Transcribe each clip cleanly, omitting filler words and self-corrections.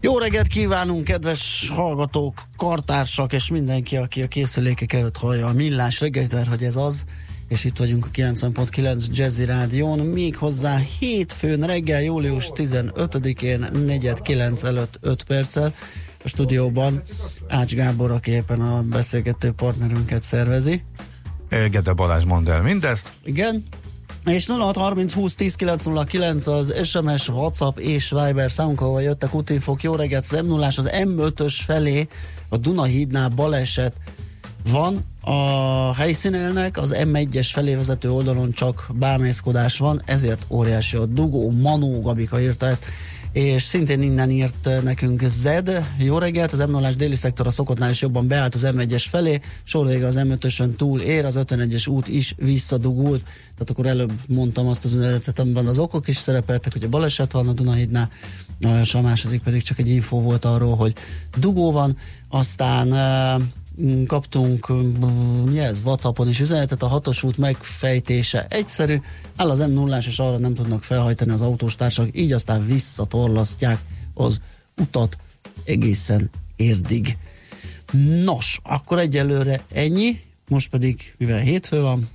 Jó reggelt kívánunk, kedves hallgatók, kartársak és mindenki, aki a készülékek előtt hallja a Millás reggelit, mert hogy ez az, és itt vagyunk a 90.9 Jazzy Rádión, méghozzá hétfőn reggel, július 15-én, 4-9 előtt 5 perccel a stúdióban Ács Gábor, aki éppen a beszélgető partnerünket szervezi. Gede Balázs, mondd el mindezt. Igen. És 0630 20 10 909 az SMS, WhatsApp és Viber számunk, ahol jöttek útinfók. Jó reggelt, az M0-ás az M5-ös felé a Dunahídnál baleset van, a helyszínelnek az M1-es felé vezető oldalon csak bámészkodás van, ezért óriási a dugó. Manó Gabika írta ezt, és szintén innen írt nekünk Zed. Jó reggelt, az M0-ás déli szektor a szokottnál is jobban beállt az M1-es felé, sor vége az M5-ösön túl ér, az 51-es út is visszadugult. Tehát akkor előbb mondtam azt az üzenetet, amiben az okok is szerepeltek, hogy a baleset van a Dunahídnál, és a második pedig csak egy infó volt arról, hogy dugó van. Aztán kaptunk WhatsAppon is üzenetet, a hatos út megfejtése egyszerű, áll az M0-ás és arra nem tudnak felhajtani az autóstársak, így aztán visszatorlasztják az utat egészen Érdig. Nos, akkor egyelőre ennyi, most pedig mivel hétfő van,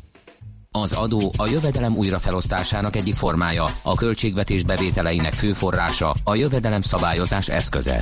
az adó a jövedelem újrafelosztásának egyik formája, a költségvetés bevételeinek fő forrása, a jövedelem szabályozás eszköze.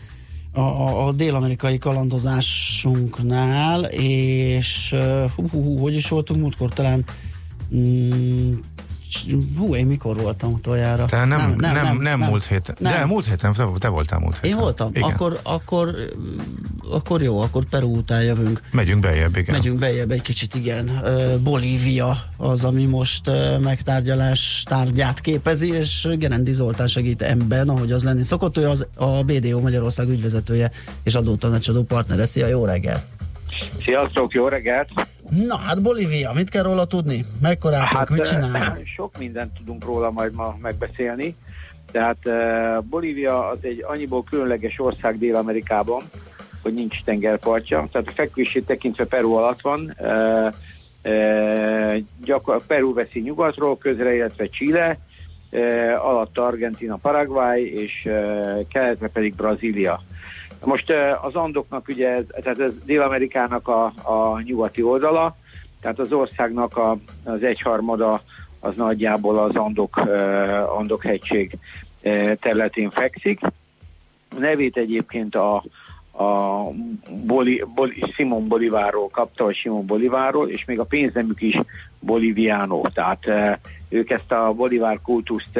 a dél-amerikai kalandozásunknál, és hogy is voltunk múltkor talán? Én mikor voltam utoljára? Nem múlt héten. Nem. De múlt héten, te voltál múlt héten. Én voltam? Igen. Akkor jó, akkor Peru után jövünk. Megyünk beljebb egy kicsit, igen. Bolívia az, ami most megtárgyalás tárgyát képezi, és Gerendy Zoltán segít ebben, ahogy az lenni szokott. Ő az a BDO Magyarország ügyvezetője és adótanácsadó partnere. Szia, jó reggelt! Sziasztok, jó reggelt! Na hát Bolívia, mit kell róla tudni? Mekkorát, mit csinál? Sok mindent tudunk róla majd ma megbeszélni. Tehát Bolívia az egy annyiból különleges ország Dél-Amerikában, hogy nincs tengerpartja. Tehát a fekvését tekintve Peru alatt van. Peru veszi nyugatról közre, illetve Chile, alatta Argentina, Paraguay, és keletre pedig Brazília. Most az Andoknak ugye, tehát ez Dél-Amerikának a nyugati oldala, tehát az országnak az egyharmada az nagyjából az Andok hegység területén fekszik. A nevét egyébként Simón Bolívarról kapta, vagy Simón Bolívarról, és még a pénznemük is Boliviano, tehát ők ezt a Bolívar kultuszt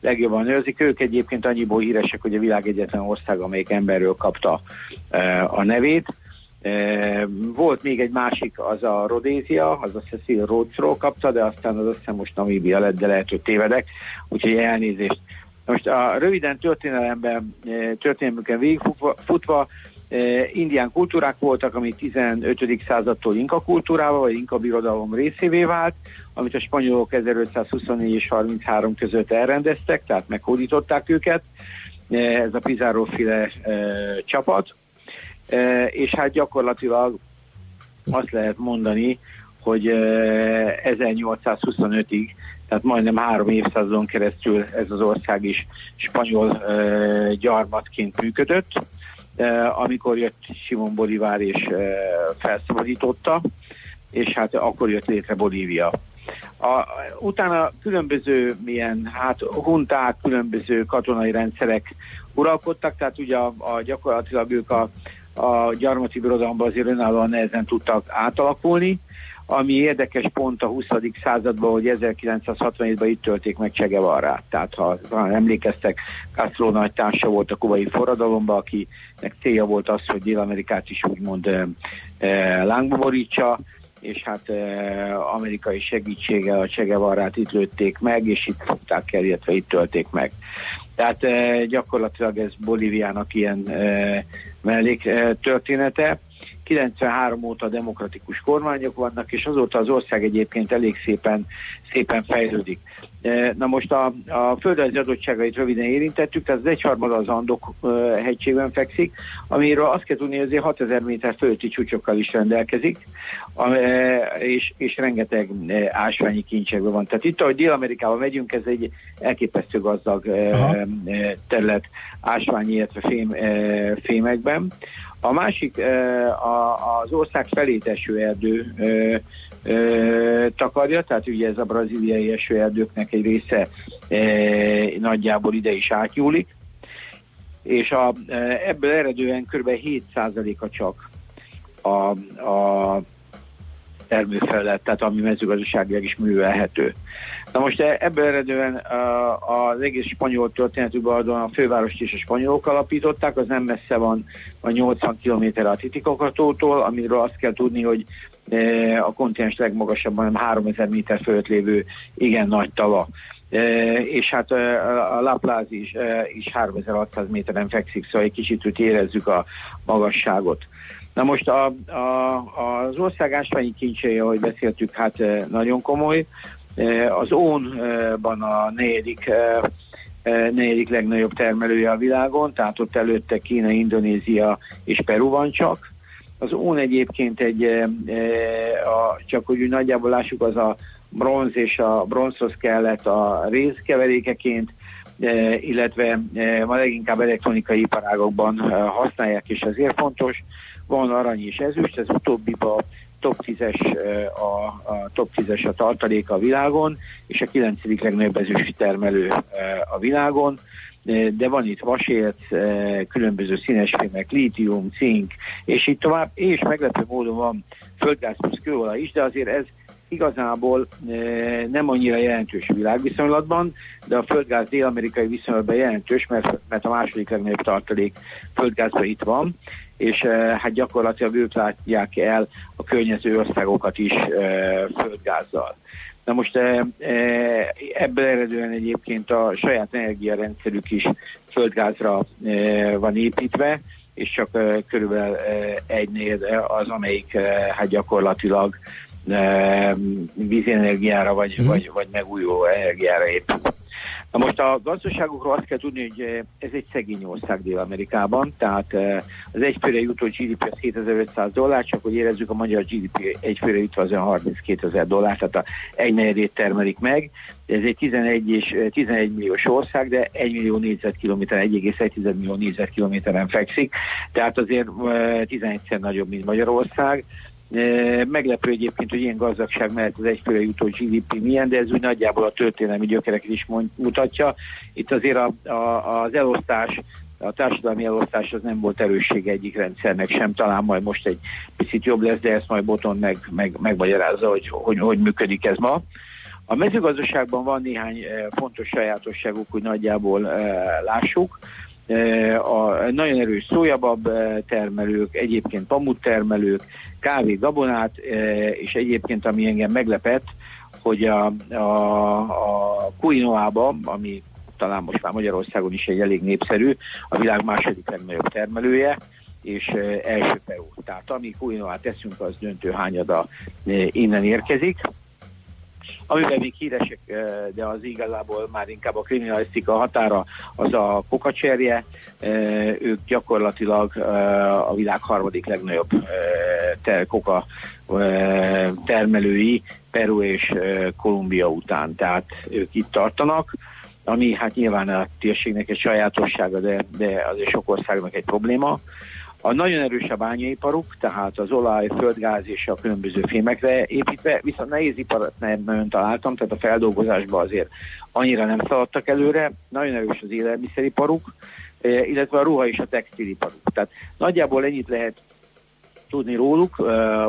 legjobban őrzik. Ők egyébként annyiból híresek, hogy a világ egyetlen ország, amelyik emberről kapta a nevét. Volt még egy másik, az a Rodésia, az a Cecil Rhodesról kapta, de aztán az aztán most Namíbia lett, de lehet, hogy tévedek, úgyhogy elnézést. Most a röviden történelmüken végigfutva, indián kultúrák voltak, ami 15. századtól inka kultúrával, vagy inka birodalom részévé vált, amit a spanyolok 1524 és 33 között elrendeztek, tehát meghódították őket, ez a Pizarro-féle csapat, és hát gyakorlatilag azt lehet mondani, hogy 1825-ig, tehát majdnem 3 évszázadon keresztül ez az ország is spanyol gyarmatként működött, amikor jött Simón Bolívar és felszabadította, és hát akkor jött létre Bolívia. Utána különböző hunták, különböző katonai rendszerek uralkodtak, tehát ugye gyakorlatilag ők a gyarmati birodalomban azért önállóan nehezen tudtak átalakulni. ami érdekes pont a 20. században, hogy 1967-ben itt tölték meg Che Guevarát. Tehát ha emlékeztek, Castro nagy társa volt a kubai forradalomban, akinek célja volt az, hogy Dél-Amerikát is úgymond lángba borítsa, és hát amerikai segítséggel a Che Guevarát itt lőtték meg, és itt fogták el, illetve itt tölték meg. Tehát gyakorlatilag ez Bolíviának ilyen melléktörténete. 93 óta demokratikus kormányok vannak, és azóta az ország egyébként elég szépen fejlődik. Na most a földrajzi adottságait röviden érintettük, tehát az egyharmada az Andok hegységben fekszik, amiről azt kell tudni, hogy azért 6000 méter fölötti csúcsokkal is rendelkezik, és rengeteg ásványi kincsekben van. Tehát itt, ahogy Dél-Amerikában megyünk, ez egy elképesztő gazdag terület ásványi, illetve fémekben. A másik az ország felét eső erdő takarja, tehát ugye ez a braziliai esőerdőknek egy része nagyjából ide is átnyúlik, és ebből eredően kb. 7%-a csak a termőfelület, tehát ami mezőgazdaságilag is művelhető. Na most ebből eredően az egész spanyol történetükben a fővárost is a spanyolok alapították, az nem messze van a 80 km a Titicacatótól, amiről azt kell tudni, hogy a kontinens legmagasabban, hanem 3000 méter fölött lévő igen nagy tava. És hát a La Paz is 3600 méteren fekszik, szóval egy kicsit úgy érezzük a magasságot. Na most az ország ásványi kincsei, ahogy beszéltük, hát nagyon komoly. Az ON-ban a negyedik legnagyobb termelője a világon, tehát ott előtte Kína, Indonézia és Peru van csak. Az ON egyébként csak hogy nagyjából lássuk, az a bronz, és a bronzhoz kellett a rézkeverékeként, illetve ma leginkább elektronikai iparágokban használják, és ezért fontos. Van arany és ezüst, ez utóbbiba top 10-es a tartaléka a világon, és a 9. legnagyobb ezüst termelő a világon, de van itt vasérc, különböző színesfémek, lítium, cink, és így tovább, és meglepő módon van földgáz plusz kőolaj is, de azért ez igazából nem annyira jelentős világviszonylatban, de a földgáz dél-amerikai viszonylatban jelentős, mert a második legnagyobb tartalék földgázban itt van, és hát gyakorlatilag ők látják el a környező országokat is földgázzal. Na most ebből eredően egyébként a saját energiarendszerük is földgázra van építve, és csak körülbelül egynél az, amelyik hát gyakorlatilag vízenergiára vagy megújuló energiára épül. Na most a gazdaságokról azt kell tudni, hogy ez egy szegény ország Dél-Amerikában, tehát az egyfőre jutó GDP az $7500, csak hogy érezzük, a magyar GDP egyfőre jutva az $32,000, tehát a egynegyedét termelik meg. Ez egy 11 milliós ország, de 1 millió négyzetkilométeren, 1,1 millió négyzetkilométeren fekszik, tehát azért 11-szer nagyobb, mint Magyarország. Meglepő egyébként, hogy ilyen gazdagság mellett az egyfőre jutó GDP milyen, de ez úgy nagyjából a történelmi gyökereket is mutatja. Itt azért az elosztás, a társadalmi elosztás az nem volt erőssége egyik rendszernek sem, talán majd most egy picit jobb lesz, de ezt majd Botond megmagyarázza, hogy működik ez ma. A mezőgazdaságban van néhány fontos sajátosságuk, hogy nagyjából lássuk. A nagyon erős szójabab termelők, egyébként pamut termelők, kávé, gabonát, és egyébként, ami engem meglepett, hogy a Quinoában, ami talán most már Magyarországon is egy elég népszerű, a világ második legnagyobb termelője, és első Peru. Tehát ami Quinoát teszünk, az döntő hányada innen érkezik. Amiben még híresek, de az igazából már inkább a kriminalisztika határa, az a kokacserje. Ők gyakorlatilag a világ harmadik legnagyobb koka termelői Peru és Kolumbia után. Tehát ők itt tartanak, ami hát nyilván a térségnek egy sajátossága, de azért sok országnak egy probléma. A nagyon erős a bányaiparuk, tehát az olaj, földgáz és a különböző fémekre építve, viszont nehéz iparat nem találtam, tehát a feldolgozásban azért annyira nem szaladtak előre. Nagyon erős az élelmiszeriparuk, illetve a ruha és a textiliparuk. Tehát nagyjából ennyit lehet tudni róluk,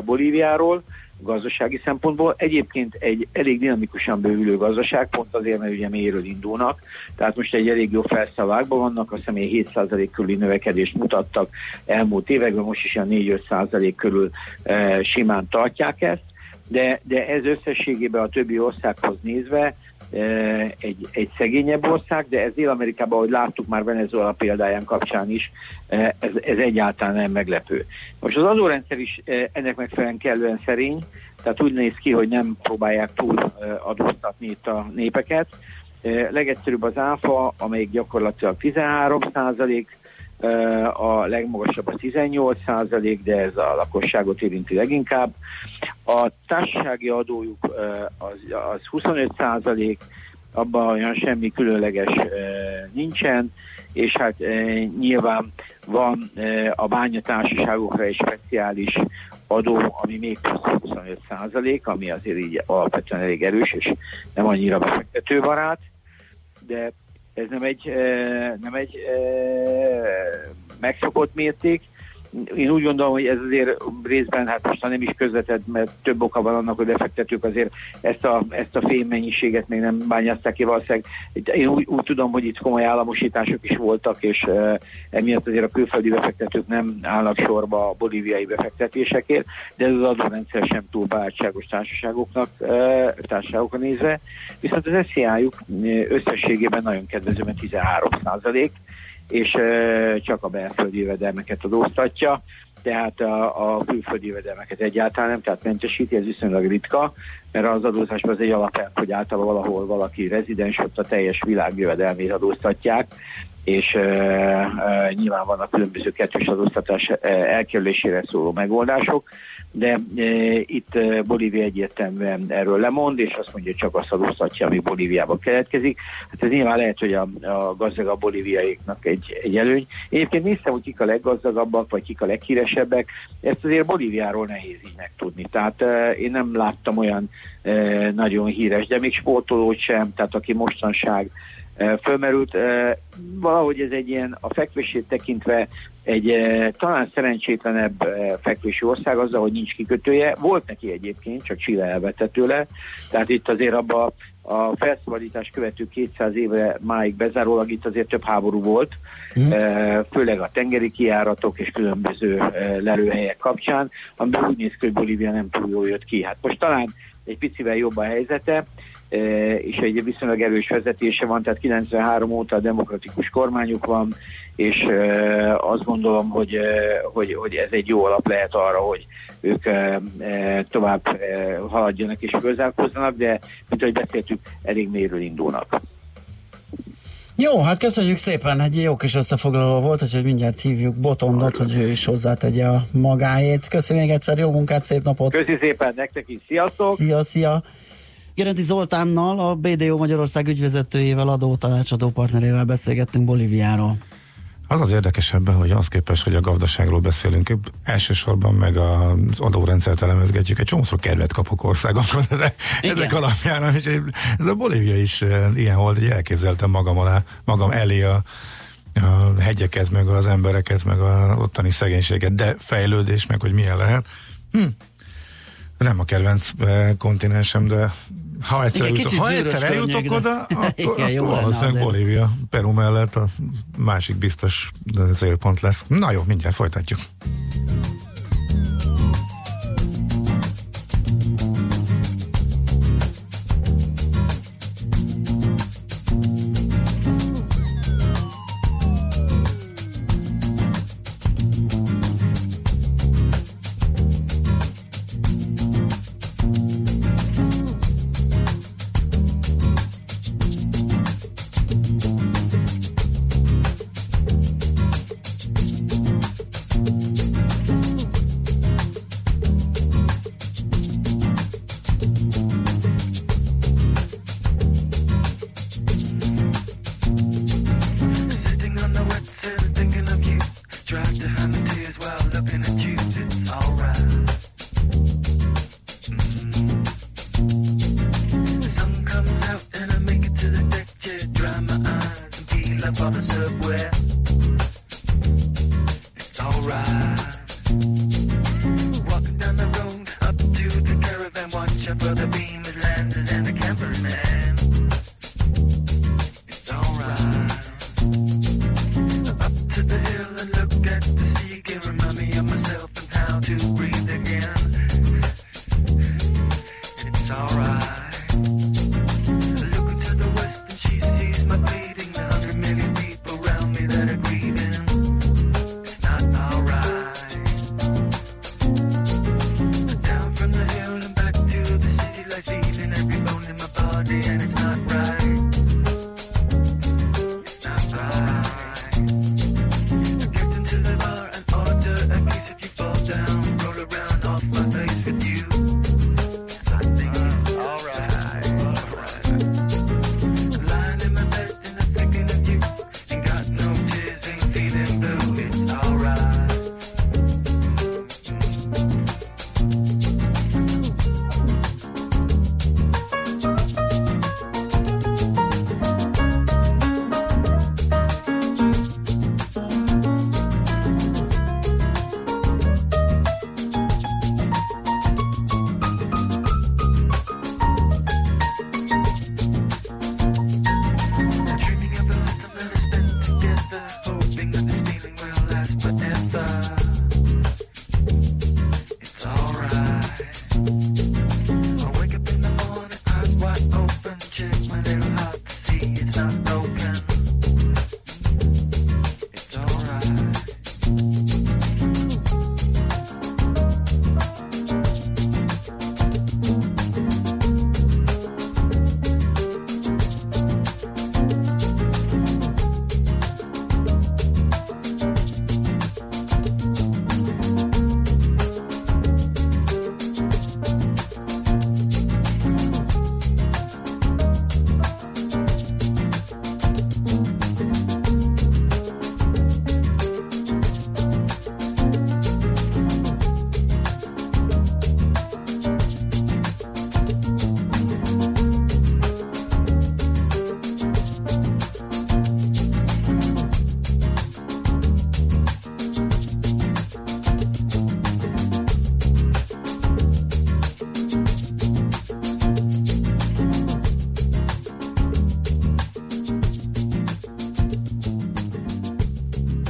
Bolíviáról. gazdasági szempontból. Egyébként egy elég dinamikusan bővülő gazdaság, pont azért, mert ugye mélyről indulnak, tehát most egy elég jó felszavágban vannak, azt hiszem 7% körüli növekedést mutattak elmúlt években, most is a 4-5% körül simán tartják ezt, de ez összességében a többi országhoz nézve egy szegényebb ország, de ez Dél-Amerikában, ahogy láttuk már Venezuela példáján kapcsán is, ez egyáltalán nem meglepő. Most az adórendszer is ennek megfelelően kellően szerény, tehát úgy néz ki, hogy nem próbálják túl adóztatni itt a népeket. Legegyszerűbb az áfa, amelyik gyakorlatilag 13%, a legmagasabb a 18%, de ez a lakosságot érinti leginkább. A társasági adójuk az 25%, abban olyan semmi különleges nincsen, és hát nyilván van a bányatársaságokra egy speciális adó, ami még 25%, ami azért így alapvetően elég erős, és nem annyira befektetőbarát, de ez nem egy megszokott mérték. Én úgy gondolom, hogy ez azért részben, hát most nem is közvetett, mert több oka van annak, hogy befektetők azért ezt a fémmennyiséget még nem bányázták ki valószínűleg. Én úgy tudom, hogy itt komoly államosítások is voltak, és emiatt azért a külföldi befektetők nem állnak sorba a bolíviai befektetésekért, de ez az adórendszer sem túl barátságos társaságokra nézve. Viszont az SZIA-juk összességében nagyon kedvezően 13%, és csak a belföldi jövedelmeket adóztatja, tehát a külföldi jövedelmeket egyáltalán nem, tehát mentesíti, ez viszonylag ritka, mert az adózásban az egy alapelv, hogy általában valahol valaki rezidens, ott a teljes világ jövedelmét adóztatják, és nyilván vannak különböző kettős adóztatás elkerülésére szóló megoldások, de itt Bolívia egyértelműen erről lemond, és azt mondja, hogy csak azt adóztatja, ami Bolíviában keletkezik. Hát ez nyilván lehet, hogy a gazdagabb bolíviaiknak egy előny. Egyébként néztem, hogy kik a leggazdagabbak, vagy kik a leghíresebbek. Ezt azért Bolíviáról nehéz így megtudni. Tehát én nem láttam olyan nagyon híres, de még sportolót sem, tehát aki mostanság fölmerült. Valahogy ez egy ilyen, a fekvését tekintve egy talán szerencsétlenebb fekvési ország azzal, hogy nincs kikötője. Volt neki egyébként, csak Chile elvette tőle. Tehát itt azért abban a felszabadítás követő 200 évre máig bezárólag itt azért több háború volt, főleg a tengeri kijáratok és különböző lelőhelyek kapcsán, amiben úgy néz ki, hogy Bolívia nem túl jól jött ki. Hát most talán egy picivel jobb a helyzete, és egy viszonylag erős vezetése van, tehát 93 óta demokratikus kormányuk van, és azt gondolom, hogy ez egy jó alap lehet arra, hogy ők tovább haladjanak és fölzárkózzanak, de mint ahogy beszéltük, elég mélyről indulnak. Jó, hát köszönjük szépen, egy jó kis összefoglaló volt, hogy mindjárt hívjuk Botondot, hogy ő is hozzátegye a magáét. Köszönjük még egyszer, jó munkát, szép napot! Köszi szépen nektek is, sziasztok! Szia! Gerendy Zoltánnal, a BDO Magyarország ügyvezetőjével, adótanácsadó partnerével beszélgettünk Bolíviáról. Az az érdekes ebben, hogy az képest, hogy a gazdaságról beszélünk, elsősorban meg az adórendszert elemezgetjük, egy csomószor kedvet kapok országokon, ezek alapján, és ez a Bolívia is ilyen volt, hogy elképzeltem magam elé a hegyeket, meg az embereket, meg az ottani szegénységet, de fejlődés, meg hogy milyen lehet. Nem a kedvenc kontinensem, de ha egyszer eljutok oda, akkor valószínűleg Bolívia, Peru mellett a másik biztos célpont lesz. Na jó, mindjárt folytatjuk.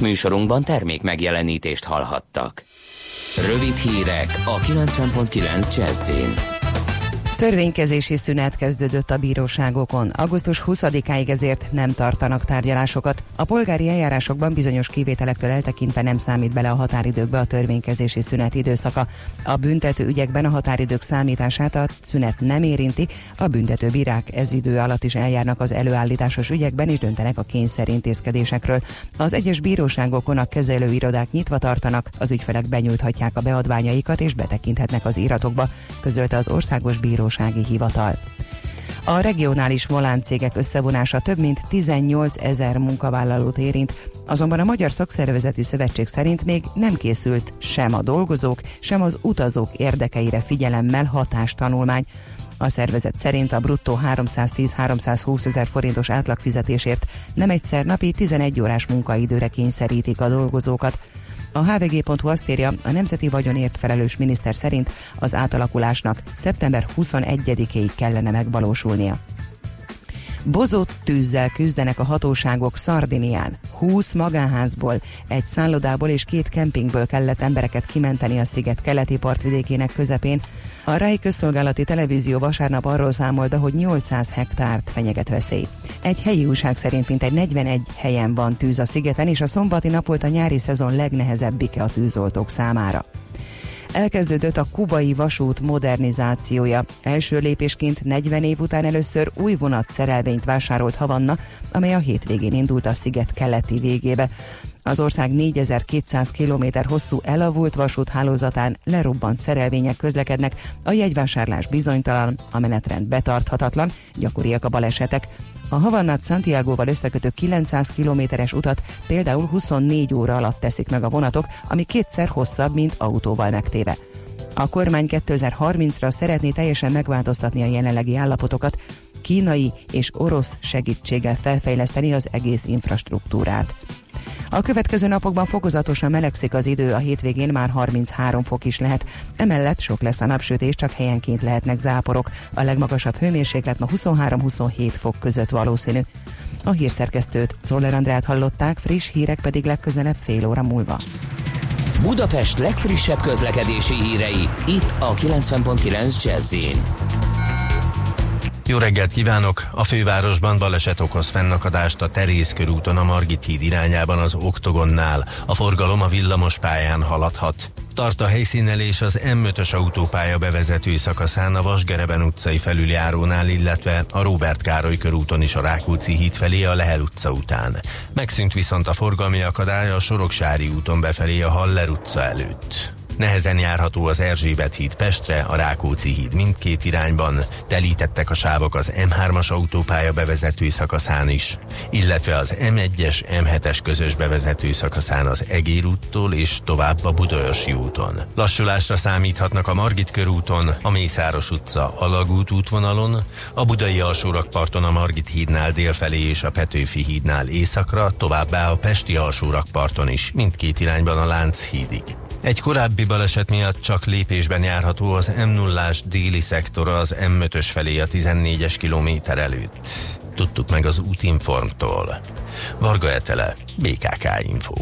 Műsorunkban termék megjelenítést hallhattak. Rövid hírek a 90.9 Jazz-én. Törvénykezési szünet kezdődött a bíróságokon. Augusztus 20-áig ezért nem tartanak tárgyalásokat. A polgári eljárásokban bizonyos kivételektől eltekintve nem számít bele a határidőkbe a törvénykezési szünet időszaka. A büntető ügyekben a határidők számítását a szünet nem érinti, a büntető bírák ez idő alatt is eljárnak az előállításos ügyekben és döntenek a kényszerintézkedésekről. Az egyes bíróságokon a kezelőirodák nyitva tartanak, az ügyfelek benyújthatják a beadványaikat és betekinthetnek az iratokba, közölte az Országos Bírósági Hivatal. A regionális voláncégek összevonása több mint 18 000 munkavállalót érint, azonban a Magyar Szakszervezeti Szövetség szerint még nem készült sem a dolgozók, sem az utazók érdekeire figyelemmel hatástanulmány. A szervezet szerint a bruttó 310-320 000 forintos átlagfizetésért nem egyszer napi 11 órás munkaidőre kényszerítik a dolgozókat. A hvg.hu azt írja, a nemzeti vagyonért felelős miniszter szerint az átalakulásnak szeptember 21-éig kellene megvalósulnia. Bozott tűzzel küzdenek a hatóságok Szardinián. 20 magánházból, egy szállodából és 2 kempingből kellett embereket kimenteni a sziget keleti partvidékének közepén. A Rai Közszolgálati Televízió vasárnap arról számolt, hogy 800 hektárt fenyeget veszély. Egy helyi újság szerint mintegy 41 helyen van tűz a szigeten, és a szombati nap volt a nyári szezon legnehezebbike a tűzoltók számára. Elkezdődött a kubai vasút modernizációja. Első lépésként 40 év után először új vonatszerelvényt vásárolt Havanna, amely a hétvégén indult a sziget keleti végébe. Az ország 4200 kilométer hosszú elavult vasúthálózatán lerobbant szerelvények közlekednek, a jegyvásárlás bizonytalan, a menetrend betarthatatlan, gyakoriak a balesetek. A Havannát Santiagoval összekötő 900 kilométeres utat például 24 óra alatt teszik meg a vonatok, ami kétszer hosszabb, mint autóval megtéve. A kormány 2030-ra szeretné teljesen megváltoztatni a jelenlegi állapotokat, kínai és orosz segítséggel felfejleszteni az egész infrastruktúrát. A következő napokban fokozatosan melegszik az idő, a hétvégén már 33 fok is lehet. Emellett sok lesz a napsütés, csak helyenként lehetnek záporok. A legmagasabb hőmérséklet ma 23-27 fok között valószínű. A hírszerkesztőt, Czoller Andrát hallották, friss hírek pedig legközelebb fél óra múlva. Budapest legfrissebb közlekedési hírei, itt a 90.9 Jazz-in. Jó reggelt kívánok! A fővárosban baleset okoz fennakadást a Teréz körúton a Margit híd irányában az Oktogonnál. A forgalom a villamos pályán haladhat. Tart a helyszínelés az M5-ös autópálya bevezető szakaszán a Vasgereben utcai felüljárónál, illetve a Róbert Károly körúton is a Rákóczi híd felé a Lehel utca után. Megszűnt viszont a forgalmi akadály a Soroksári úton befelé a Haller utca előtt. Nehezen járható az Erzsébet híd Pestre, a Rákóczi híd mindkét irányban, telítettek a sávok az M3-as autópálya bevezető szakaszán is, illetve az M1-es, M7-es közös bevezető szakaszán az Egér úttól és tovább a Budaörsi úton. Lassulásra számíthatnak a Margit körúton, a Mészáros utca Alagút útvonalon, a Budai alsórakparton a Margit hídnál délfelé és a Petőfi hídnál északra, továbbá a Pesti alsórakparton is, mindkét irányban a Lánchídig. Egy korábbi baleset miatt csak lépésben járható az M0-ás déli szektora az M5-ös felé a 14-es kilométer előtt. Tudtuk meg az Útinformtól. Varga Etele, BKK Info.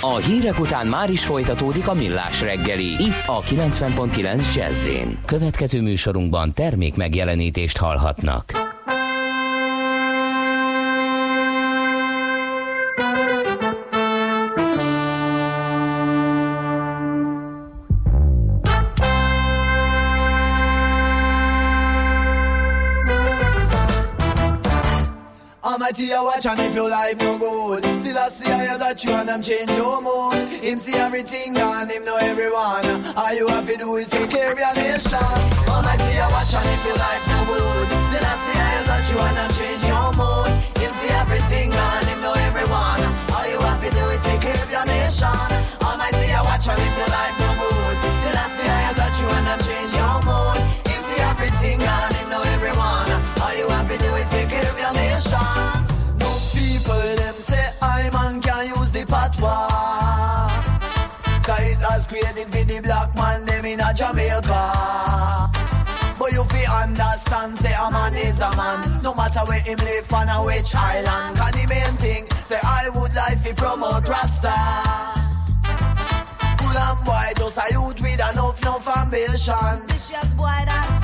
A hírek után már is folytatódik a Millás reggeli, itt a 90.9 Jazz-én. Következő műsorunkban termék megjelenítést hallhatnak. See you watch and if your life no good. Still I see I hear that you and them change your mood. Him see everything and him know everyone. All you have to do is take care of your nation. Almighty I watch and if your life no good. Still I see I hear that you and them change your mood. Him see everything and him know everyone. All you have to do is take care of your nation. Almighty I watch and if your life no good. Still I see I hear that you and them change your mood. Him see everything and him know everyone. All you have to do is take care of your nation. People them say I man can use the patois. Cause it has created for the black man them in a Jamaica. But you fi understand say a man is a man, no matter where him live on a which island. Cause the main thing say I would like to promote Rasta. Cool and boy just a youth with enough ambition. Vicious boy that.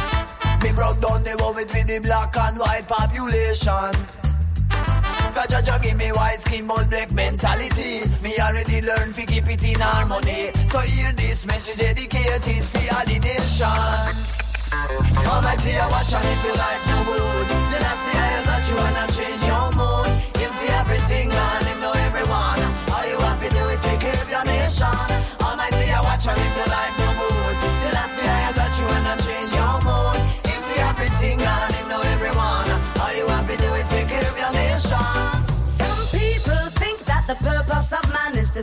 Me broke down the world with the black and white population. Jaja give me white skin but black mentality. Me already learn to keep it in harmony. So hear this message dedicated for all the nation. Almighty I watch and if your life no good. Still I see I hear that you wanna change your mood. Him see everything and him know everyone. All you have to do is take care of your nation. Almighty I watch and if your life no good. Still I see I hear that you wanna change your mood. Him see everything and him know everyone. All you have to do is take care of your nation. The purpose of man is to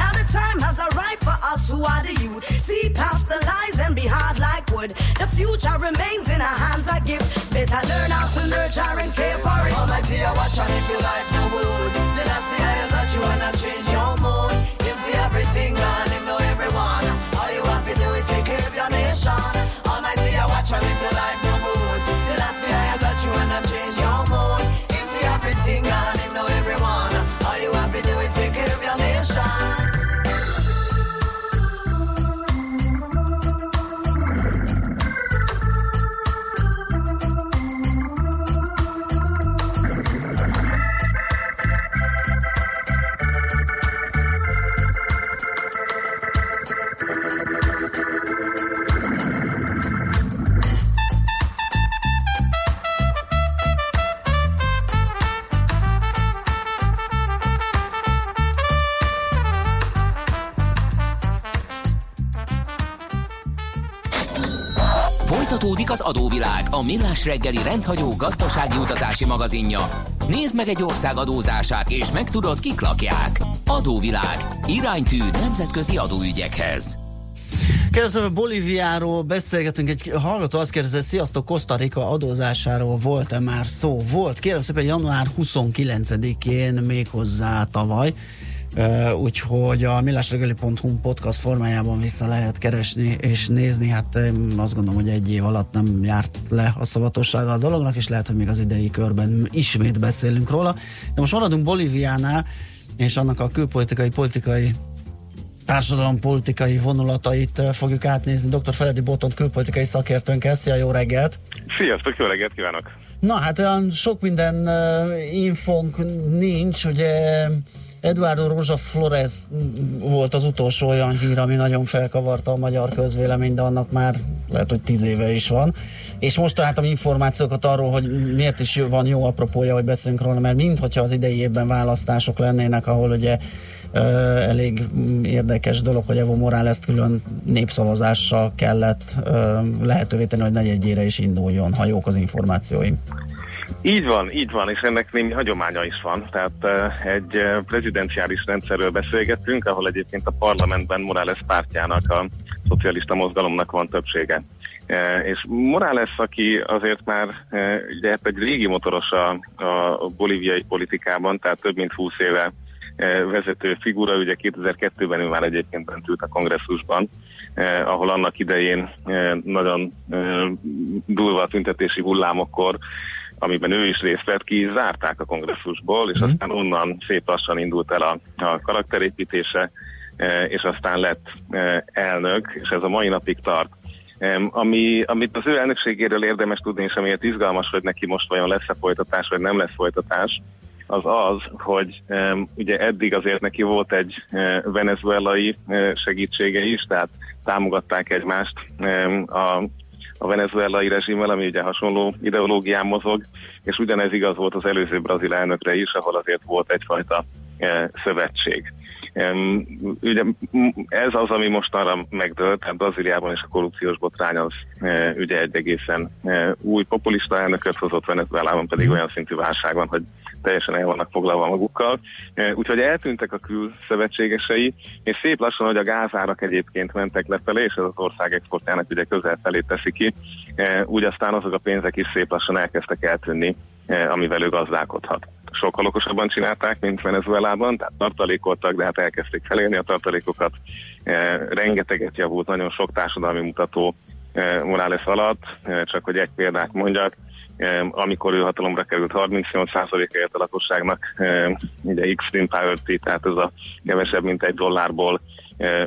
Now the time has arrived for us who are the youth. See past the lies and be hard like wood. The future remains in our hands, I give. Better learn how to nurture and care for it. Almighty, I watch and if your life no good. Till I see I that you wanna change your mood. Him see everything and him know everyone. All you have to do is take care of your nation. Almighty, I watch and if your life no good. Till I see I that you wanna change your mood. Him see everything and him know everyone. All you have to do is take care of your nation. az adóvilág, a millás reggeli rendhagyó gazdasági utazási magazinja. Nézd meg egy ország adózását, és megtudod, kik lakják. Adóvilág. Iránytű nemzetközi adóügyekhez. Kérdezően Bolíviáról beszélgetünk, egy hallgató azt kérdezte, sziasztok, Costa Rica adózásáról volt-e már szó? Volt, kérem szépen, január 29-én, méghozzá tavaly, úgyhogy a millásregeli.hu podcast formájában vissza lehet keresni és nézni, hát én azt gondolom, hogy egy év alatt nem járt le a szavatossága a dolognak, és lehet, hogy még az idei körben ismét beszélünk róla, de most maradunk Bolíviánál, és annak a külpolitikai társadalompolitikai vonulatait fogjuk átnézni. Dr. Feledy Botond külpolitikai szakértőnkkel. Szia, jó reggelt! Sziasztok, jó reggelt kívánok! Na hát olyan sok minden infónk nincs, ugye Eduardo Rózsa Flores volt az utolsó olyan hír, ami nagyon felkavarta a magyar közvéleményt, de annak már lehet, hogy 10 éve is van. És most találtam információkat arról, hogy miért is van jó apropója, hogy beszélünk róla, mert minthogyha az idei évben választások lennének, ahol ugye elég érdekes dolog, hogy Evo Morales külön népszavazással kellett lehetővé tenni, hogy negyedjére is induljon, ha jók az információim. Így van, és ennek némi hagyománya is van. Tehát egy prezidenciális rendszerről beszélgetünk, ahol egyébként a parlamentben Morales pártjának, a szocialista mozgalomnak van többsége. És Morales, aki azért már ugye, hát egy régi motoros a bolíviai politikában, tehát több mint 20 éve vezető figura, ugye 2002-ben ő már egyébként bent ült a kongresszusban, ahol annak idején nagyon durva tüntetési hullámokkor, amiben ő is részt vett, ki zárták a kongresszusból, és aztán onnan szép lassan indult el a karakterépítése, és aztán lett elnök, és ez a mai napig tart. Amit az ő elnökségéről érdemes tudni, és amiért izgalmas, hogy neki most vajon lesz-e folytatás, vagy nem lesz folytatás, az az, hogy ugye eddig azért neki volt egy venezuelai segítsége is, tehát támogatták egymást a venezuelai rezsimmel, ami ugye hasonló ideológián mozog, és ugyanez igaz volt az előző brazil elnökre is, ahol azért volt egyfajta szövetség. Ugye ez az, ami mostanra megdőlt, tehát Brazíliában is a korrupciós botrány az ugye egy egészen új populista elnököt hozott, Venezuelában pedig olyan szintű válság van, hogy teljesen el vannak foglalva magukkal. Úgyhogy eltűntek a külszövetségesei, és szép lassan, hogy a gázárak egyébként mentek lefelé, és ez az ország exportjának ugye közel felét teszi ki, úgy aztán azok a pénzek is szép lassan elkezdtek eltűnni, amivel ő gazdálkodhat. Sokkal okosabban csinálták, mint Venezuelában, tehát tartalékoltak, de hát elkezdték felélni a tartalékokat. Rengeteget javult, nagyon sok társadalmi mutató Morales alatt, csak hogy egy példát mondjak, amikor ő hatalomra került, 38%-a ért a lakosságnak, ugye extreme poverty, tehát ez a kevesebb, mint $1,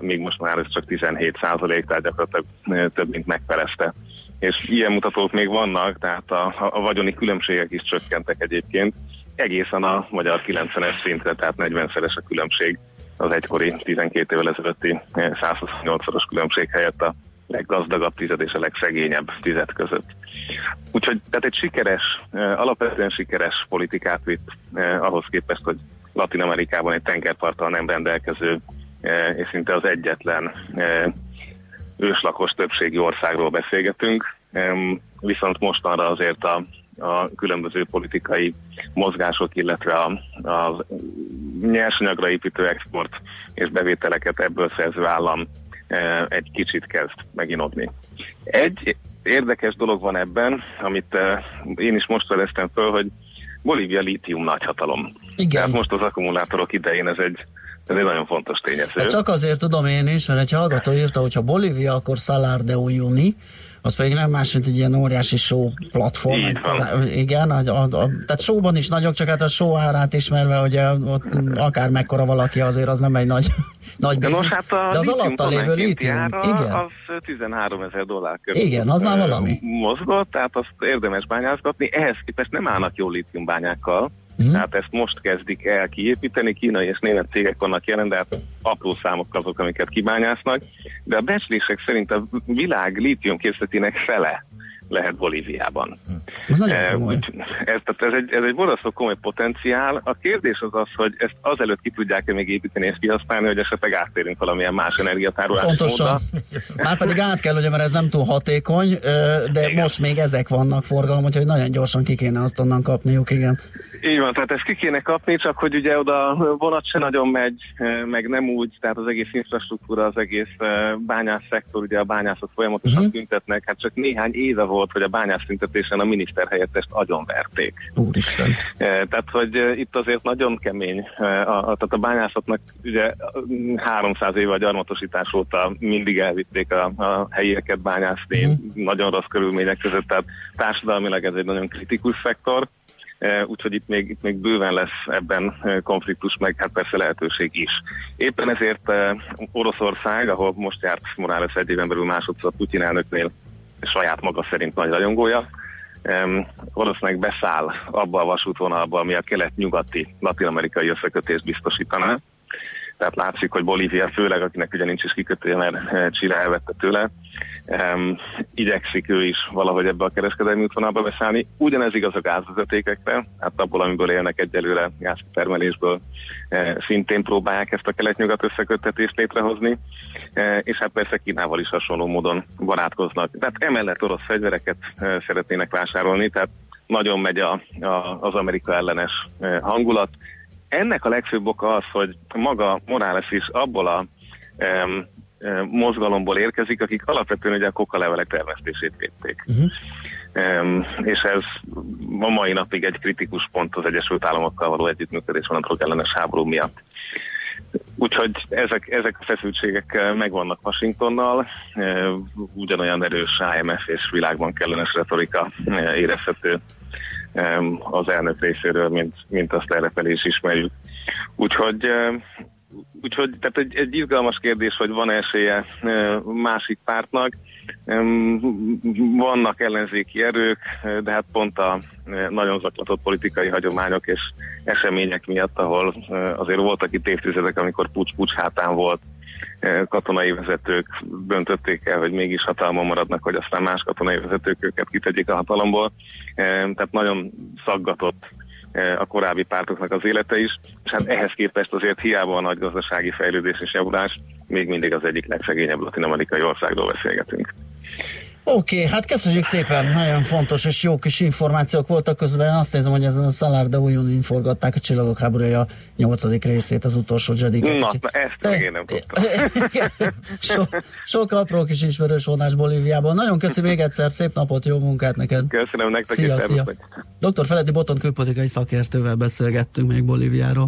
még most már ez csak 17%, tehát gyakorlatilag több, mint megfelezte. És ilyen mutatók még vannak, tehát a vagyoni különbségek is csökkentek egyébként, egészen a magyar 90-es szintre, tehát 40-szeres a különbség, az egykori 12 évvel ezelőtti 128-szoros különbség helyett a leggazdagabb 10 és a legszegényebb 10 között. Úgyhogy tehát egy sikeres, alapvetően sikeres politikát vitt ahhoz képest, hogy Latin Amerikában egy tengerparttal nem rendelkező, és szinte az egyetlen őslakos többségi országról beszélgetünk, viszont mostanra azért a különböző politikai mozgások, illetve a nyersanyagra építő export és bevételeket ebből szerző állam egy kicsit kezd meginodni. Egy érdekes dolog van ebben, amit én is most feleztem föl, hogy Bolívia lítium nagyhatalom. Igen. Tehát most az akkumulátorok idején ez egy nagyon fontos tényező. Hát csak azért tudom én is, mert egy hallgató írta, hogy ha Bolívia, akkor Salar de Uyuni, az pedig nem más, mint egy ilyen óriási show platform. Igen, tehát showban is nagyok, csak hát a show árát ismerve, hogy akár mekkora valaki, azért az nem egy nagy biznisz. Nos, hát de az alatta lévő lítium, igen. Az $13,000 körül. Igen, az már valami. Mozgott, tehát azt érdemes bányázgatni. Ehhez képest nem állnak jól lítiumbányákkal. Tehát ezt most kezdik el kiépíteni, kínai és német cégek vannak jelen, de hát apró számok azok, amiket kibányásznak, de a becslések szerint a világ lítium készletének fele lehet Bolíviában. Ez egy borzasztó komoly potenciál. A kérdés az az, hogy ezt azelőtt ki tudják-e még építeni és kihasználni, hogy esetleg áttérünk valamilyen más energiatárolási módra. Pontosan. Márpedig át kell, ugye, mert ez nem túl hatékony, de igen, most még ezek vannak forgalom, úgyhogy nagyon gyorsan ki kéne azt onnan kapniuk, igen. Így van, tehát ezt ki kéne kapni, csak hogy ugye oda vonat se nagyon megy, meg nem úgy, tehát az egész infrastruktúra, az egész bányászszektor, ugye a bányászok folyamatosan tüntetnek, hát csak néhány éve volt, hogy a bányásztüntetésen a miniszterhelyettest agyonverték. Úristen. Tehát, hogy itt azért nagyon kemény, tehát a bányászatnak ugye 300 éve a gyarmatosítás óta mindig elvitték a helyieket bányászni, nagyon rossz körülmények között, tehát társadalmilag ez egy nagyon kritikus szektor, úgyhogy itt még bőven lesz ebben konfliktus, meg hát persze lehetőség is. Éppen ezért Oroszország, ahol most járt Morales egy éven belül másodszor Putyin elnöknél, saját maga szerint nagy rajongója, valószínűleg beszáll abba a vasútvonalba, ami a kelet-nyugati latin-amerikai összekötést biztosítaná. Tehát látszik, hogy Bolívia főleg, akinek ugye nincs is kikötője, mert Chile elvette tőle, igyekszik ő is valahogy ebbe a kereskedelmi útvonalba beszállni. Ugyanez igaz a gázvezetékekre, hát abból, amiből élnek egyelőre gáztermelésből, szintén próbálják ezt a kelet-nyugat összeköttetést létrehozni, és hát persze Kínával is hasonló módon barátkoznak. Tehát emellett orosz fegyvereket szeretnének vásárolni, tehát nagyon megy az Amerika ellenes hangulat. Ennek a legfőbb oka az, hogy maga Morales is abból a mozgalomból érkezik, akik alapvetően ugye a kokalevelek termesztését védték. És ez a mai napig egy kritikus pont az Egyesült Államokkal való együttműködés van a drogellenes háború miatt. Úgyhogy ezek a feszültségek megvannak Washingtonnal, ugyanolyan erős IMF és világbank ellenes retorika érezhető az elnök részéről, mint azt erre felé is ismerjük. Úgyhogy tehát egy izgalmas kérdés, hogy van esélye másik pártnak. Vannak ellenzéki erők, de hát pont a nagyon zaklatott politikai hagyományok és események miatt, ahol azért voltak itt évtizedek, amikor pucs-pucs hátán volt, katonai vezetők döntötték el, hogy mégis hatalmon maradnak, hogy aztán más katonai vezetők őket kitegyék a hatalomból. Tehát nagyon szaggatott a korábbi pártoknak az élete is, és hát ehhez képest azért hiába a nagy gazdasági fejlődés és javulás, még mindig az egyik legszegényebb latin-amerikai országról beszélgetünk. Oké, hát köszönjük szépen, nagyon fontos és jó kis információk voltak, közben azt nézem, hogy ezen a Salar de Uyunin forgatták a Csillagok háborúja 8. részét, az utolsó Jediket. Na, ezt még én nem tudtam. Sok apró kis ismerős vonás Bolíviából. Nagyon köszi még egyszer, szép napot, jó munkát neked. Köszönöm nektek. Szia. Dr. Feledy Botond külpolitikai szakértővel beszélgettünk még Bolíviáról.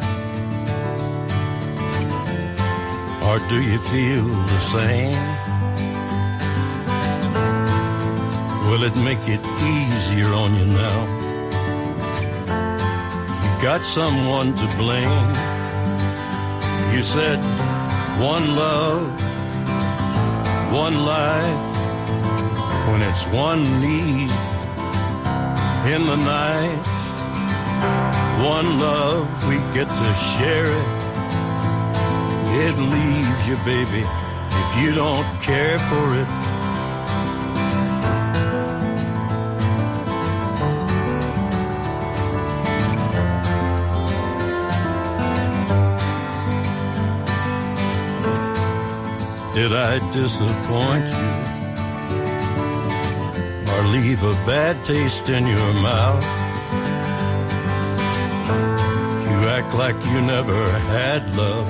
Or do you feel the same? Will it make it easier on you now? You got someone to blame. You said one love, one life, when it's one need in the night. One love, we get to share it. It leaves you, baby, if you don't care for it. Did I disappoint you or leave a bad taste in your mouth? You act like you never had love.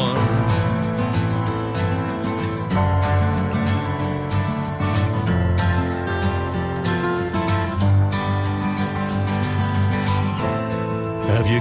one. Have you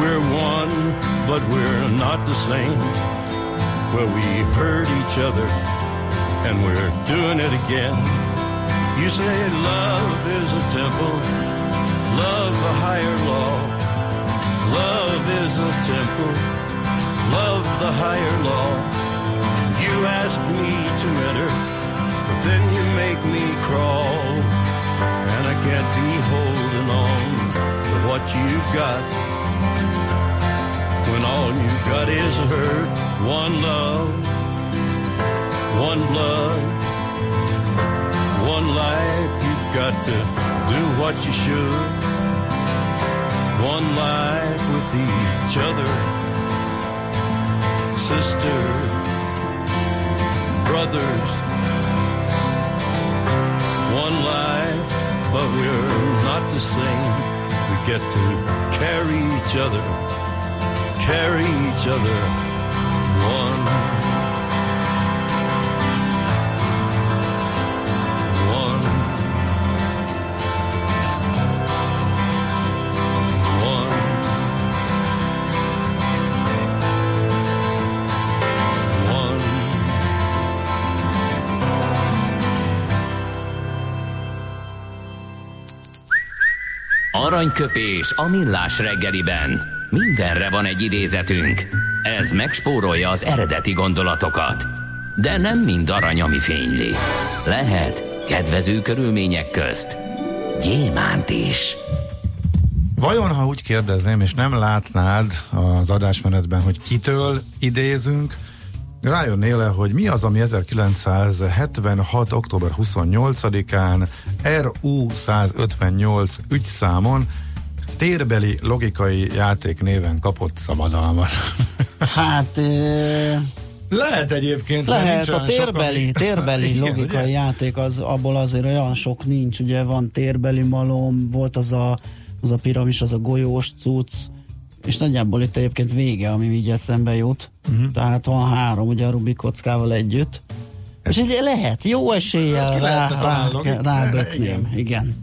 We're one, but we're not the same. Well, we hurt each other, and we're doing it again. You say love is a temple, love a higher law. Love is a temple, love the higher law. You ask me to enter, but then you make me crawl. And I can't be holding on to what you've got, when all you've got is hurt. One love, one blood, one life. You've got to do what you should. One life with each other, sister, brothers. One life, but we're not the same. We get to carry each other, one. Aranyköpés a millás reggeliben. Mindenre van egy idézetünk. Ez megspórolja az eredeti gondolatokat. De nem mind arany, ami fényli. Lehet kedvező körülmények közt gyémánt is. Vajon, ha úgy kérdezném, és nem látnád az adásmenetben, hogy kitől idézünk, rájönnél-e, hogy mi az, ami 1976. október 28-án RU 158 ügyszámon térbeli logikai játék néven kapott szabadalmat? Hát... Lehet egyébként. Lehet, a térbeli logikai játék, az abból azért olyan sok nincs, ugye van térbeli malom, volt az a piramis, az a golyós cucc, és nagyjából itt egyébként vége, ami így eszembe jut. Uh-huh. Tehát van három, ugye a Rubik kockával együtt. És így lehet, jó eséllyel rábökném. Igen.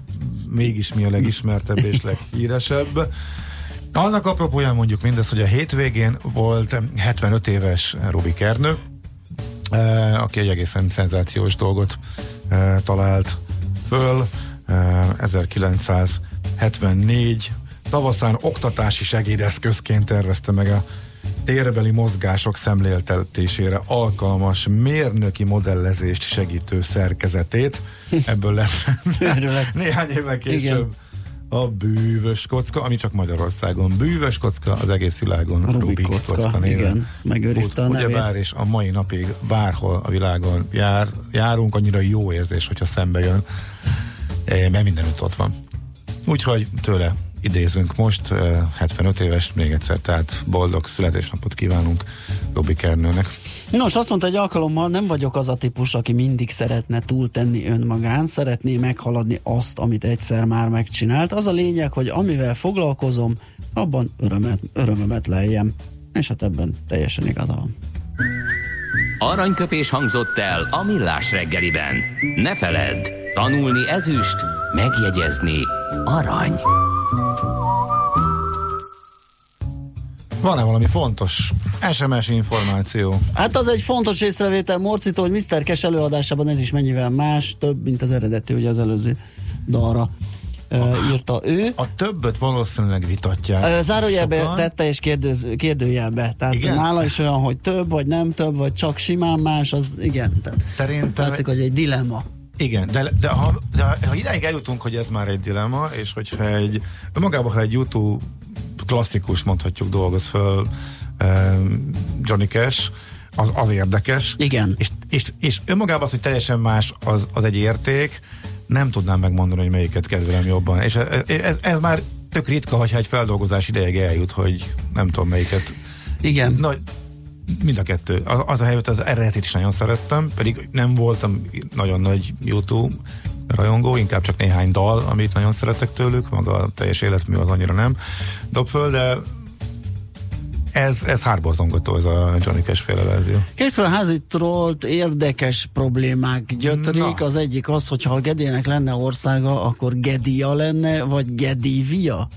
Mégis mi a legismertebb és leghíresebb. Annak apropóján mondjuk mindez, hogy a hétvégén volt 75 éves Rubik Ernő, aki egy egészen szenzációs dolgot talált föl. 1974 tavaszán oktatási segédeszközként tervezte meg a térbeli mozgások szemléltetésére alkalmas mérnöki modellezést segítő szerkezetét. Ebből lesz néhány évvel később a bűvös kocka, ami csak Magyarországon bűvös kocka, az egész világon Rubik kocka néven. Megőrizte a nevét. Ugyebár, és a mai napig bárhol a világon járunk, annyira jó érzés, hogyha szembe jön, mert mindenütt ott van. Úgyhogy tőle idézünk most, 75 éves, még egyszer, tehát boldog születésnapot kívánunk Rubik Ernőnek. Nos, azt mondta egy alkalommal, nem vagyok az a típus, aki mindig szeretne túltenni önmagán, szeretné meghaladni azt, amit egyszer már megcsinált. Az a lényeg, hogy amivel foglalkozom, abban örömömet leljem. És hát ebben teljesen igaza van. Aranyköpés hangzott el a millás reggeliben. Ne feledd, tanulni ezüst, megjegyezni arany. Van-e valami fontos SMS információ? Hát az egy fontos észrevétel Morcitól, hogy Mr. Cash előadásában ez is mennyivel más, több, mint az eredeti, ugye az előző dalra írta ő. A többet valószínűleg vitatják. Zárójelbe tette és kérdőjelbe. Tehát igen? Nála is olyan, hogy több, vagy nem több, vagy csak simán más, az igen. Tehát szerintem... Látszik, hogy egy dilemma. Igen, de ha idáig eljutunk, hogy ez már egy dilemma, és hogyha ha egy YouTube klasszikus, mondhatjuk, dolgoz föl Johnny Cash, az érdekes. Igen. És önmagában az, hogy teljesen más az egy érték, nem tudnám megmondani, hogy melyiket kedvelem jobban. És ez már tök ritka, hogyha egy feldolgozás ideig eljut, hogy nem tudom melyiket. Igen. Na, mind a kettő. Az a helyzet, az eredetét is nagyon szerettem, pedig nem voltam nagyon nagy YouTube rajongó, inkább csak néhány dal, amit nagyon szeretek tőlük, maga a teljes életmű az annyira nem dob föl, de ez hárborzongató, ez a Johnny Cash-féle verzió. Készül a házi trollt érdekes problémák gyötrik. Na. Az egyik az, hogy ha Gedének lenne országa, akkor Gedia lenne, vagy Gedivia?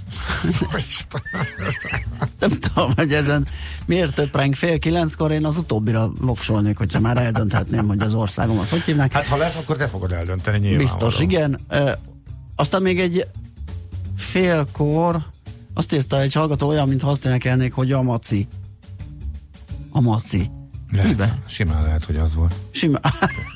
Nem tudom, hogy ezen miért töpránk fél kilenckor, én az utóbbira voksolnék, hogyha már eldönthetném, hogy az országomat hogy hívnák. Hát ha lesz, akkor te fogod eldönteni nyilván. Biztos, igen. Aztán még egy félkor... Azt írta egy hallgató, olyan, mint azt énekelnék, hogy a maci. A maci. Lehet, simán lehet, hogy az volt. Simán lehet.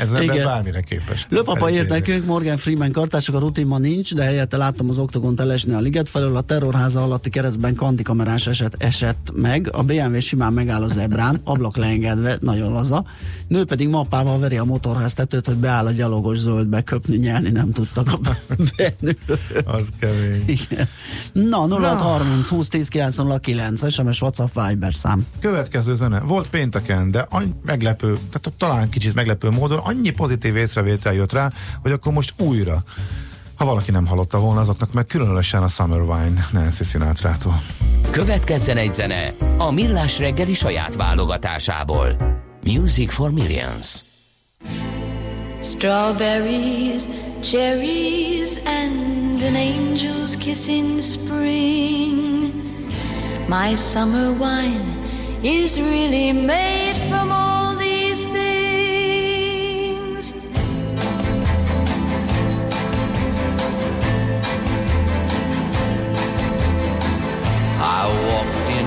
Ez ebben bármire képes. Lőpapa írt nekünk, Morgan Freeman kartások, a rutinban nincs, de helyette láttam az oktogont elesni a liget felől, a terrorháza alatti keresztben kantikamerás esett meg, a BMW simán megáll a zebrán, ablak leengedve, nagyon laza. Nő pedig mappával veri a motorház tetőt, hogy beáll a gyalogos zöldbe, köpni, nyelni nem tudtak a bennülők. Az kemény. Igen. Na, 0630 20 10 909, SMS, WhatsApp, Viber szám. Következő zene. Volt pénteken, de meglepő, tehát talán kicsit meglepő módon annyi pozitív észrevétel jött rá, hogy akkor most újra, ha valaki nem hallotta volna, azoknak meg különösen a Summer Wine Nancy Sinatra-tól. Következzen egy zene a Millás reggeli saját válogatásából. Music for Millions. Strawberries, cherries and an angel's kiss in spring. My summer wine is really made from all things. I walked in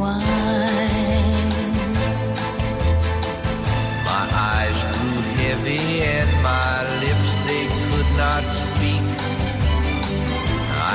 wine. My eyes grew heavy and my lips, they could not speak. I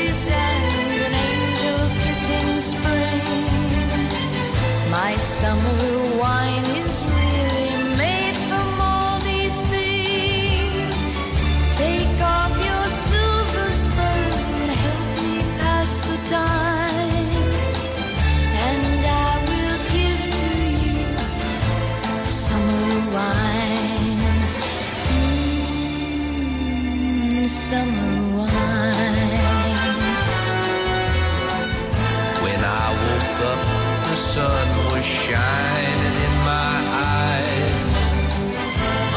and an angel's kiss in spring. My summer wine is really time, and I will give to you summer wine. Summer wine. When I woke up, the sun was shining in my eyes.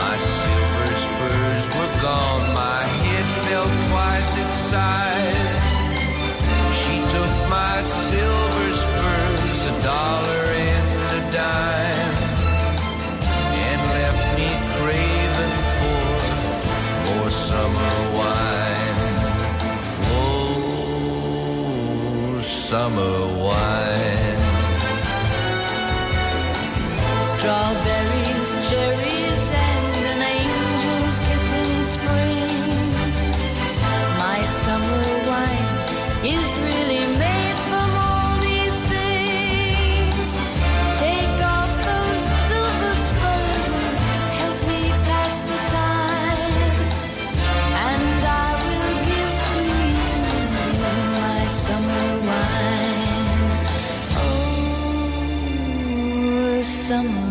My silver spurs were gone, my head felt twice its size. My silver spurs, $1 and a dime, wine. Strawberries, cherries, and an angel's kiss in spring. My summer wine is really made from all these things. Take off those silver spoons and help me pass the time, and I will give to you my summer wine. Oh, summer.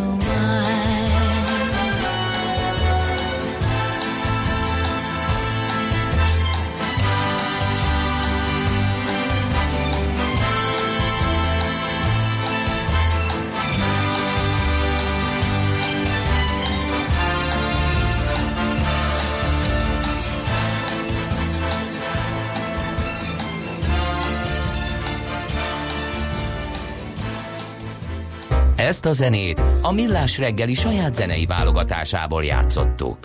Ezt a zenét a Millás reggeli saját zenei válogatásából játszottuk.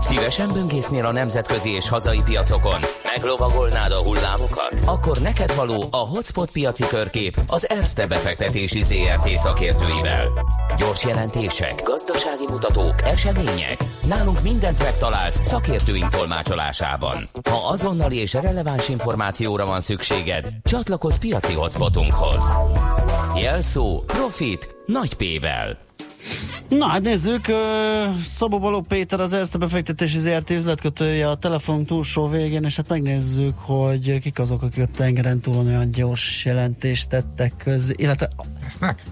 Szívesen böngésznél a nemzetközi és hazai piacokon? Meglovagolnád a hullámokat? Akkor neked való a Hotspot piaci körkép az Erste Befektetési ZRT szakértőivel. Gyors jelentések, gazdasági mutatók, események. Nálunk mindent megtalálsz szakértőink tolmácsolásában. Ha azonnali és releváns információra van szükséged, csatlakozz piaci hotspotunkhoz. Jelszó Profit nagy P-vel. Na hát nézzük, Szabó Balogh Péter, az Erste Befektetési ZRT üzletkötője a telefon túlsó végén, és hát megnézzük, hogy kik azok, akik a tengeren túlon olyan gyors jelentést tettek közé, illetve tesznek?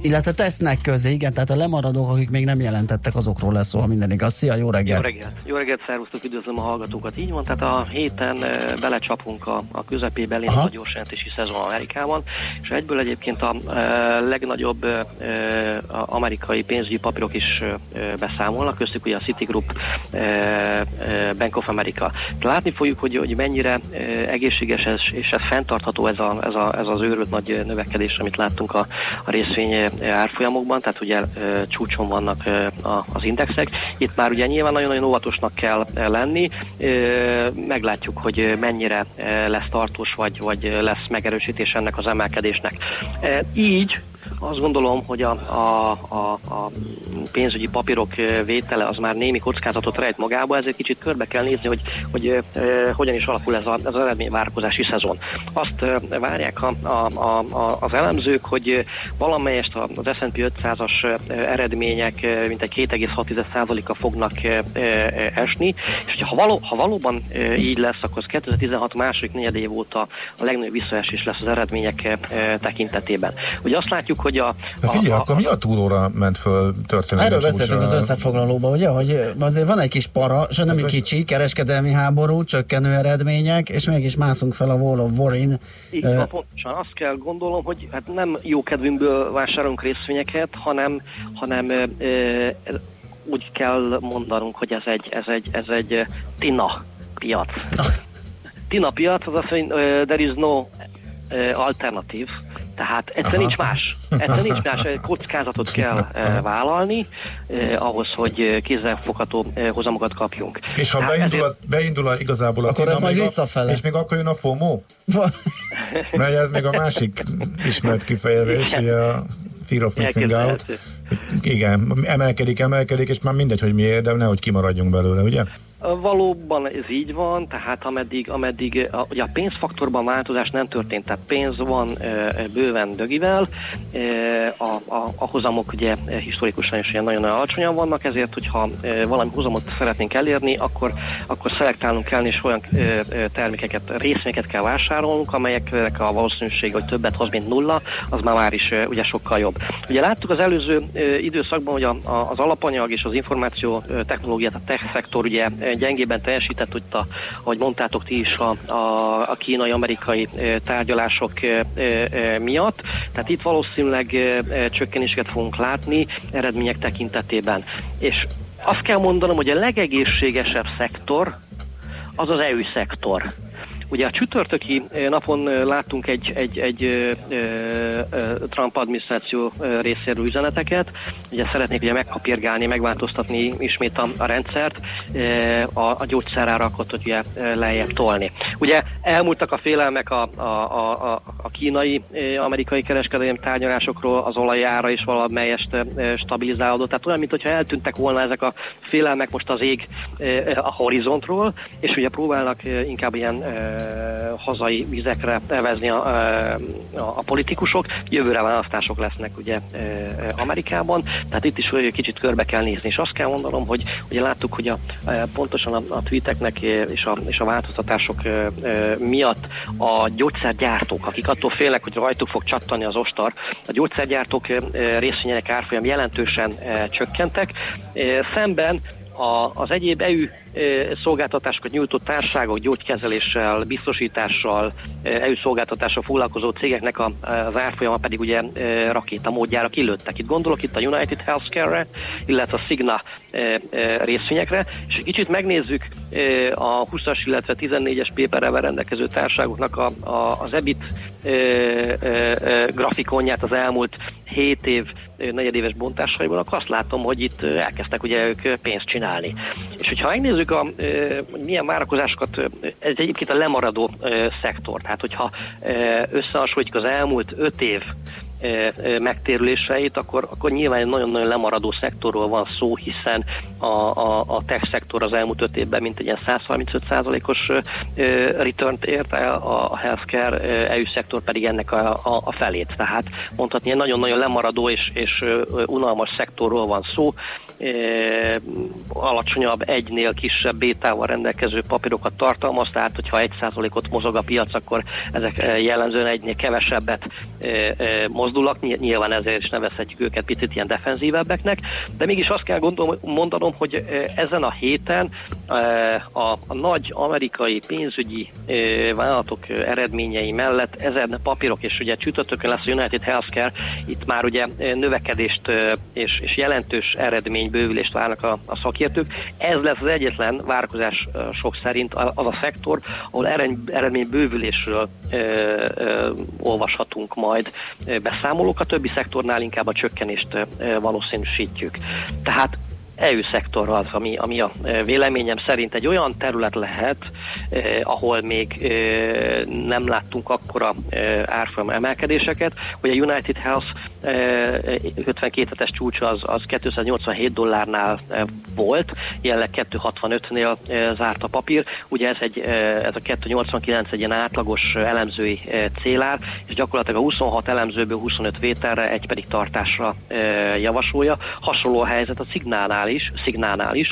Illetve tesznek közé, igen, tehát a lemaradók, akik még nem jelentettek, azokról lesz szó, ha minden igaz. Szia, jó reggelt! Jó reggelt, szervusztok, üdvözlöm a hallgatókat. Így van, tehát a héten belecsapunk a közepébe lévő a gyors jelentési szezon Amerikában, és egyből egyébként a legnagyobb amerikai pénzügyi papírok is beszámolnak, köztük ugye a Citigroup, Bank of America. Látni fogjuk, hogy mennyire egészséges ez, és ez fenntartható ez az őrült nagy növekedés, amit láttunk a részvény árfolyamokban, tehát ugye csúcson vannak az indexek. Itt már ugye nyilván nagyon-nagyon óvatosnak kell lenni, meglátjuk, hogy mennyire lesz tartós, vagy lesz megerősítés ennek az emelkedésnek. Így azt gondolom, hogy a pénzügyi papírok vétele az már némi kockázatot rejt magába, ezért kicsit körbe kell nézni, hogy hogyan is alakul ez az eredményvárkozási szezon. Azt várják az elemzők, hogy valamelyest az S&P 500-as eredmények mintegy 2,6%-a fognak esni, és ha valóban így lesz, akkor az 2016 második negyedév óta a legnagyobb visszaesés lesz az eredmények tekintetében. Ugye azt látjuk, hogy figyelj, akkor mi a túlóra ment föl történelmi? Erről beszéltünk az összefoglalóban, ugye, hogy azért van egy kis para, és nem kicsi, kereskedelmi háború, csökkenő eredmények, és mégis mászunk fel a Wall of Warren. Igen, pontosan azt kell gondolom, hogy hát nem jó kedvünkből vásárolunk részvényeket, hanem úgy kell mondanunk, hogy ez egy tina piac. Tina piac az azt, hogy there is no alternatív. Tehát egyszer nincs más. Kockázatot kell vállalni ahhoz, hogy kézzelfogható hozamokat kapjunk. És ha beindul igazából a akkor ez majd visszafele. És még akkor jön a FOMO? Mert ez még a másik ismert kifejezés, hogy a Fear of Missing Out. Igen, emelkedik, és már mindegy, hogy miért, de nehogy kimaradjunk belőle, ugye? Valóban ez így van, tehát ameddig ugye a pénzfaktorban változás nem történt, tehát pénz van bőven dögivel, a hozamok ugye historikusan is nagyon-nagyon alacsonyan vannak, ezért, hogyha valami hozamot szeretnénk elérni, akkor szelektálnunk kell, és olyan termékeket, részvényeket kell vásárolnunk, amelyeknek a valószínűség, hogy többet hoz, mint nulla, az már is ugye sokkal jobb. Ugye láttuk az előző időszakban, hogy az alapanyag és az információ technológia, a tech szektor ugye gyengében teljesített, hogy ahogy mondtátok ti is a kínai-amerikai tárgyalások miatt. Tehát itt valószínűleg csökkenéseket fogunk látni eredmények tekintetében. És azt kell mondanom, hogy a legegészségesebb szektor az az EU szektor. Ugye a csütörtöki napon láttunk egy Trump adminisztráció részéről üzeneteket. Ugye szeretnék ugye megkapirgálni, megváltoztatni ismét a rendszert, a gyógyszerárakat ugye lejjebb tolni. Ugye elmúltak a félelmek a kínai amerikai kereskedelmi tárgyalásokról, az olajára is valamelyest stabilizálódott. Tehát olyan, mintha eltűntek volna ezek a félelmek most az ég a horizontról, és ugye próbálnak inkább ilyen hazai vizekre elvezni a politikusok. Jövőre választások lesznek ugye Amerikában, tehát itt is kicsit körbe kell nézni, és azt kell mondanom, hogy ugye láttuk, hogy pontosan a tweeteknek és a változtatások miatt a gyógyszergyártók, akik attól félnek, hogy rajtuk fog csattani az ostor, a gyógyszergyártók részvényének árfolyam jelentősen csökkentek, szemben az egyéb EU szolgáltatásokat nyújtó társaságok, gyógykezeléssel, biztosítással, EU szolgáltatással foglalkozó cégeknek az árfolyama pedig ugye rakéta módjára kilőttek. Itt gondolok itt a United Healthcare-re, illetve a Cigna részvényekre, és kicsit megnézzük a 20-as, illetve 14-es paperrel rendelkező társaságoknak az EBIT grafikonját az elmúlt 7 év negyedéves bontásaiban, akkor azt látom, hogy itt elkezdtek ugye ők pénzt csinálni. És hogyha megnézzük, hogy milyen várakozásokat, ez egyébként a lemaradó szektor, tehát hogyha összehasonlítjuk az elmúlt 5 év megtérüléseit, akkor nyilván egy nagyon-nagyon lemaradó szektorról van szó, hiszen a tech szektor az elmúlt 5 évben mint egy ilyen 135%-os returnt ért el, a healthcare EU szektor pedig ennek a felét. Tehát mondhatni, egy nagyon-nagyon lemaradó és unalmas szektorról van szó, alacsonyabb, egynél kisebb bétával rendelkező papírokat tartalmaz, tehát hogyha 1%-ot mozog a piac, akkor ezek jellemzően egynél kevesebbet mozdulnak, nyilván ezért is nevezhetjük őket picit ilyen defenzívebbeknek, de mégis azt kell mondanom, hogy ezen a héten a nagy amerikai pénzügyi vállalatok eredményei mellett ezen papírok, és ugye csütörtökön lesz a United Healthcare, itt már ugye növekedést és jelentős eredménybővülést várnak a szakértők. Ez lesz az egyetlen várakozás sok szerint az a szektor, ahol eredménybővülésről olvashatunk majd beszámolók, a többi szektornál inkább a csökkenést valószínűsítjük. Tehát EU szektor az, ami a véleményem szerint egy olyan terület lehet, ahol még nem láttunk akkora árfolyam emelkedéseket, hogy a United Health 52 hetes csúcs az $287 volt, jelenleg 265-nél zárt a papír. Ugye ez a 289 egy ilyen átlagos elemzői célár, és gyakorlatilag a 26 elemzőből 25 vételre, egy pedig tartásra javasolja. Hasonló a helyzet a Cignánál is,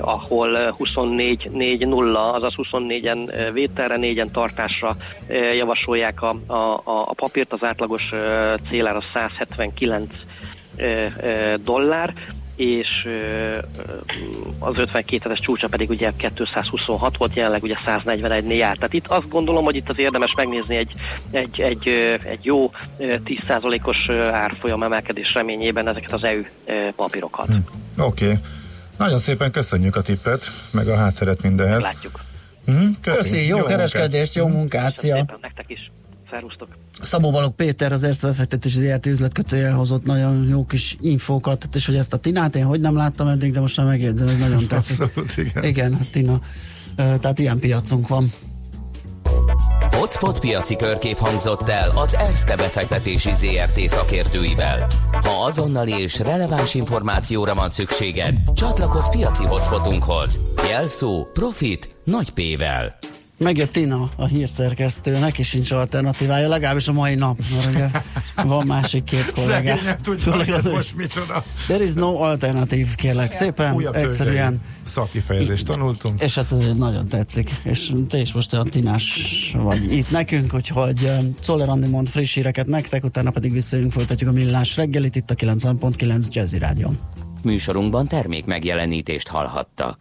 ahol 24-4-0, azaz 24-en vételre, 4-en tartásra javasolják a papírt, az átlagos célár a $179, és az 52 hetes csúcsa pedig ugye 226 volt, jelenleg ugye 141-nél jár. Tehát itt azt gondolom, hogy itt az érdemes megnézni egy jó 10%-os árfolyam emelkedés reményében ezeket az EU papírokat. Oké. Nagyon szépen köszönjük a tippet, meg a hátteret mindehez. Látjuk. Köszi, jó kereskedést, jó munkát, szia! Szépen, nektek is. Szerusztok. Szabó Balogh Péter, az Erste Befektetési ZRT üzletkötője hozott nagyon jó kis infókat, és hogy ezt a Tinát én hogy nem láttam eddig, de most már megjegyzem, ez nagyon tetszik. Abszolút, igen. Igen, Tina. Tehát ilyen piacunk van. Hotspot piaci körkép hangzott el az Erste Befektetési ZRT szakértőivel. Ha azonnali és releváns információra van szükséged, csatlakozz piaci hotspotunkhoz. Jelszó Profit nagy P-vel. Megjött Tina, a hírszerkesztő, neki sincs alternatívája, legalábbis a mai nap, mert van másik két kollégám. Szegény, tudja, ez most micsoda. There is no alternatív, kérlek szépen, újabb egyszerűen. Szakifejezést tanultunk. És hát nagyon tetszik, és te is most olyan Tinás vagy itt nekünk, úgyhogy Czoller Andi mond friss híreket nektek, utána pedig visszajönk, folytatjuk a Millás reggelit itt a 90.9 Jazzy Rádion. Műsorunkban termék megjelenítést hallhattak.